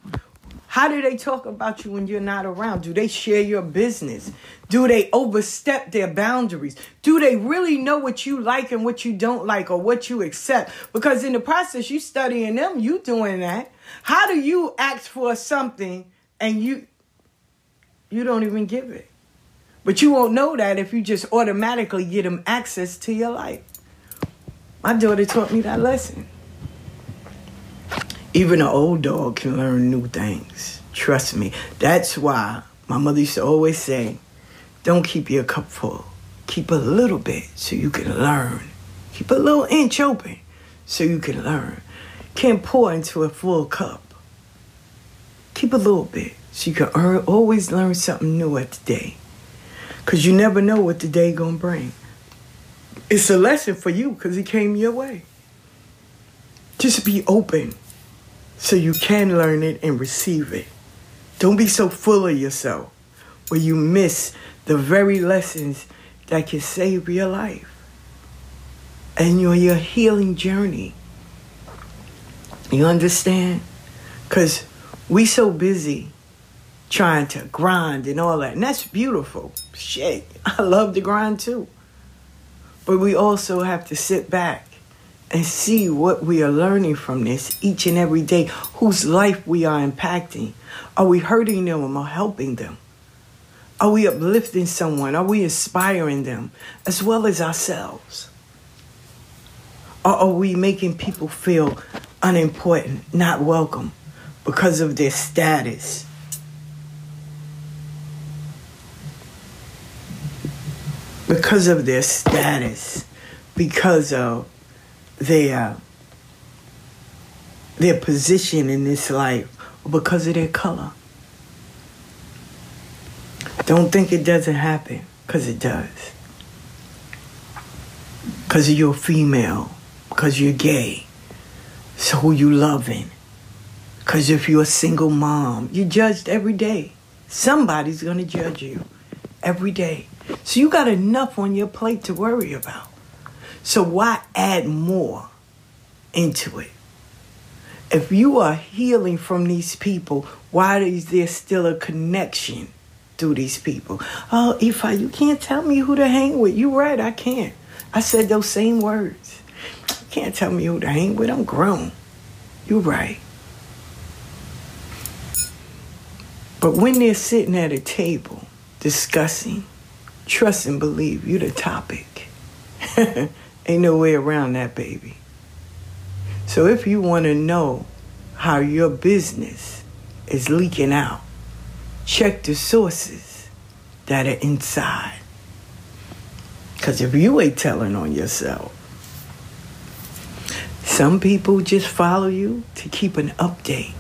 How do they talk about you when you're not around? Do they share your business? Do they overstep their boundaries? Do they really know what you like and what you don't like or what you accept? Because in the process, you studying them, you doing that. How do you ask for something and you you don't even give it? But you won't know that if you just automatically get them access to your life. My daughter taught me that lesson. Even an old dog can learn new things. Trust me. That's why my mother used to always say, don't keep your cup full. Keep a little bit so you can learn. Keep a little inch open so you can learn. Can't pour into a full cup. Keep a little bit so you can earn, always learn something new at the day. Because you never know what the day going to bring. It's a lesson for you because it came your way. Just be open. So you can learn it and receive it. Don't be so full of yourself where you miss the very lessons that can save your life and your, your healing journey. You understand? Because we so busy trying to grind and all that. And that's beautiful. Shit, I love to grind too. But we also have to sit back and see what we are learning from this each and every day, whose life we are impacting. Are we hurting them or helping them? Are we uplifting someone? Are we inspiring them as well as ourselves? Or are we making people feel unimportant, not welcome because of their status? Because of their status, because of Their, their position in this life or because of their color. Don't think it doesn't happen, because it does. Because you're female, because you're gay, so who you loving? Because if you're a single mom, you're judged every day. Somebody's going to judge you every day. So you got enough on your plate to worry about. So why add more into it? If you are healing from these people, why is there still a connection through these people? Oh, Ifa, you can't tell me who to hang with. You're right, I can't. I said those same words. You can't tell me who to hang with. I'm grown. You're right. But when they're sitting at a table discussing, trust and believe, you're the topic. Ain't no way around that, baby. So if you want to know how your business is leaking out, check the sources that are inside. Because if you ain't telling on yourself, some people just follow you to keep an update.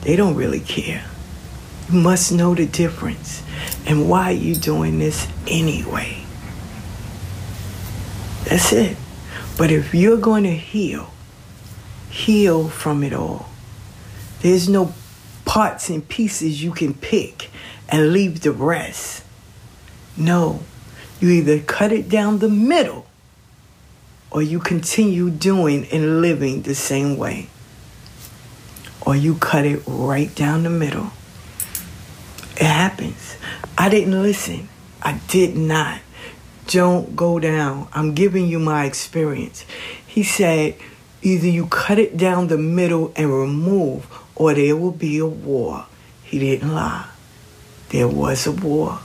They don't really care. You must know the difference and why you doing this anyway. That's it. But if you're going to heal, heal from it all. There's no parts and pieces you can pick and leave the rest. No, you either cut it down the middle or you continue doing and living the same way. Or you cut it right down the middle. It happens. I didn't listen. I did not. Don't go down. I'm giving you my experience. He said, either you cut it down the middle and remove, or there will be a war. He didn't lie. There was a war.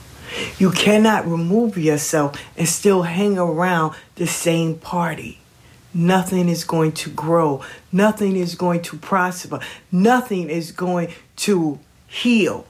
You cannot remove yourself and still hang around the same party. Nothing is going to grow. Nothing is going to prosper. Nothing is going to heal.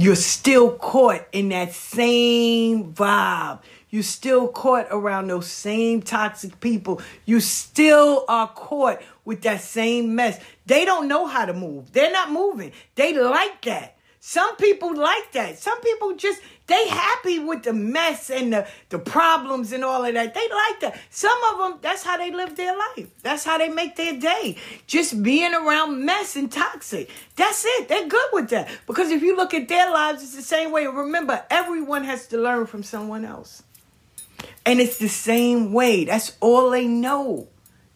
You're still caught in that same vibe. You're still caught around those same toxic people. You still are caught with that same mess. They don't know how to move. They're not moving. They like that. Some people like that. Some people just, they happy with the mess and the, the problems and all of that. They like that. Some of them, that's how they live their life. That's how they make their day. Just being around mess and toxic. That's it. They're good with that. Because if you look at their lives, it's the same way. Remember, everyone has to learn from someone else. And it's the same way. That's all they know.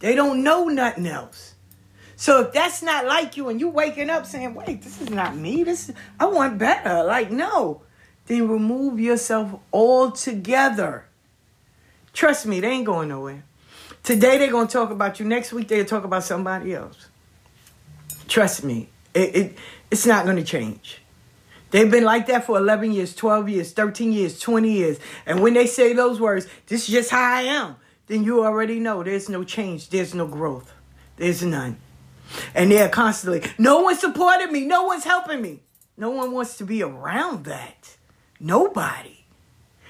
They don't know nothing else. So if that's not like you and you waking up saying, wait, this is not me. This is, I want better. Like, no. Then remove yourself altogether. Trust me, they ain't going nowhere. Today they're going to talk about you. Next week they'll talk about somebody else. Trust me, it, it it's not going to change. They've been like that for eleven years, twelve years, thirteen years, twenty years. And when they say those words, this is just how I am, then you already know there's no change. There's no growth. There's none. And they're constantly, no one supported me. No one's helping me. No one wants to be around that. Nobody.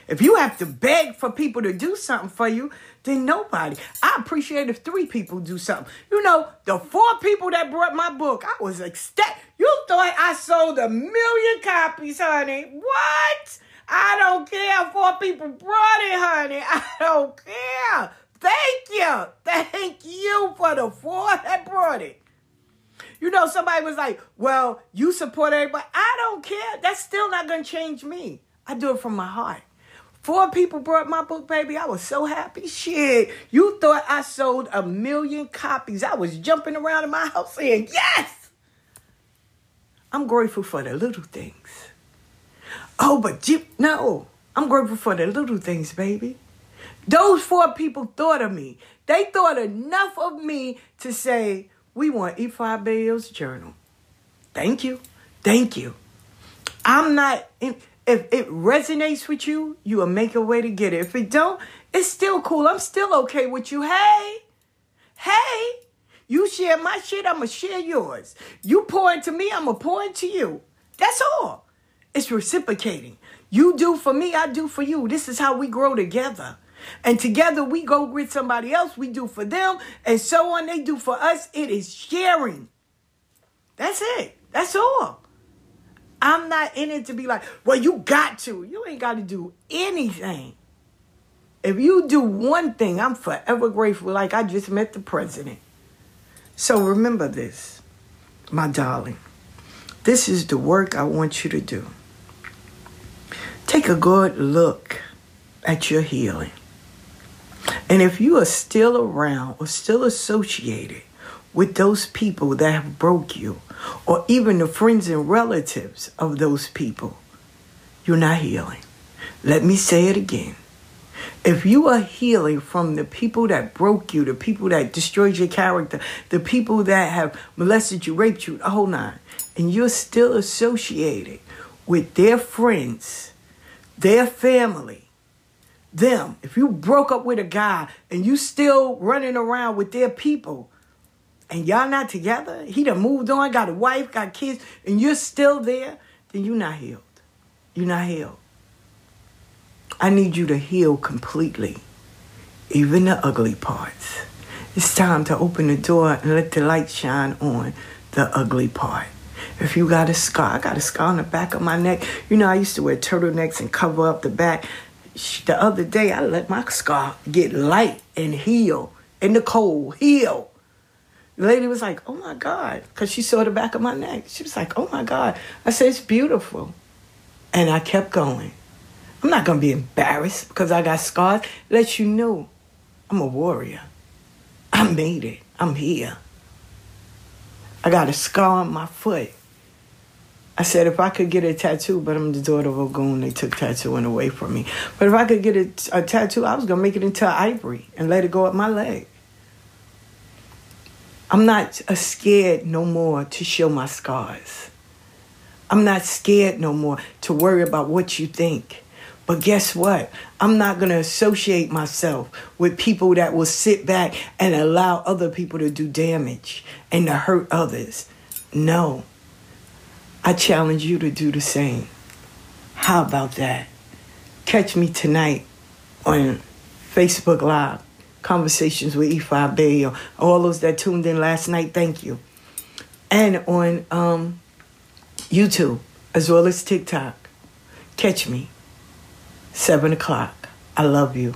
If you have to beg for people to do something for you, then nobody. I appreciate if three people do something. You know, the four people that brought my book, I was ecstatic. You thought I sold a million copies, honey. What? I don't care. Four people brought it, honey. I don't care. Thank you. Thank you for the four that brought it. You know, somebody was like, well, you support everybody. I don't care. That's still not going to change me. I do it from my heart. Four people brought my book, baby. I was so happy. Shit, you thought I sold a million copies. I was jumping around in my house saying, yes! I'm grateful for the little things. Oh, but you, no. I'm grateful for the little things, baby. Those four people thought of me. They thought enough of me to say, we want E five Bayo's journal. Thank you. Thank you. I'm not... in. If it resonates with you, you will make a way to get it. If it don't, it's still cool. I'm still okay with you. Hey, hey, you share my shit, I'm going to share yours. You pour into me, I'm going to pour into you. That's all. It's reciprocating. You do for me, I do for you. This is how we grow together. And together we go with somebody else. We do for them and so on. They do for us. It is sharing. That's it. That's all. I'm not in it to be like, well, you got to. You ain't got to do anything. If you do one thing, I'm forever grateful. Like I just met the president. So remember this, my darling. This is the work I want you to do. Take a good look at your healing. And if you are still around or still associated with those people that have broke you, or even the friends and relatives of those people, you're not healing. Let me say it again. If you are healing from the people that broke you, the people that destroyed your character, the people that have molested you, raped you, the whole nine, and you're still associated with their friends, their family, them, if you broke up with a guy and you still running around with their people, and y'all not together, he done moved on, got a wife, got kids, and you're still there, then you're not healed. You're not healed. I need you to heal completely, even the ugly parts. It's time to open the door and let the light shine on the ugly part. If you got a scar, I got a scar on the back of my neck. You know, I used to wear turtlenecks and cover up the back. The other day, I let my scar get light and heal, in the cold, heal. The lady was like, oh, my God, because she saw the back of my neck. She was like, oh, my God. I said, it's beautiful. And I kept going. I'm not going to be embarrassed because I got scars. Let you know I'm a warrior. I made it. I'm here. I got a scar on my foot. I said, if I could get a tattoo, but I'm the daughter of a goon. They took tattooing away from me. But if I could get a, a tattoo, I was going to make it into ivory and let it go up my leg. I'm not scared no more to show my scars. I'm not scared no more to worry about what you think. But guess what? I'm not going to associate myself with people that will sit back and allow other people to do damage and to hurt others. No. I challenge you to do the same. How about that? Catch me tonight on Facebook Live. Conversations with E five Bayo. All those that tuned in last night, thank you. And on um, YouTube, as well as TikTok. Catch me. seven o'clock. I love you.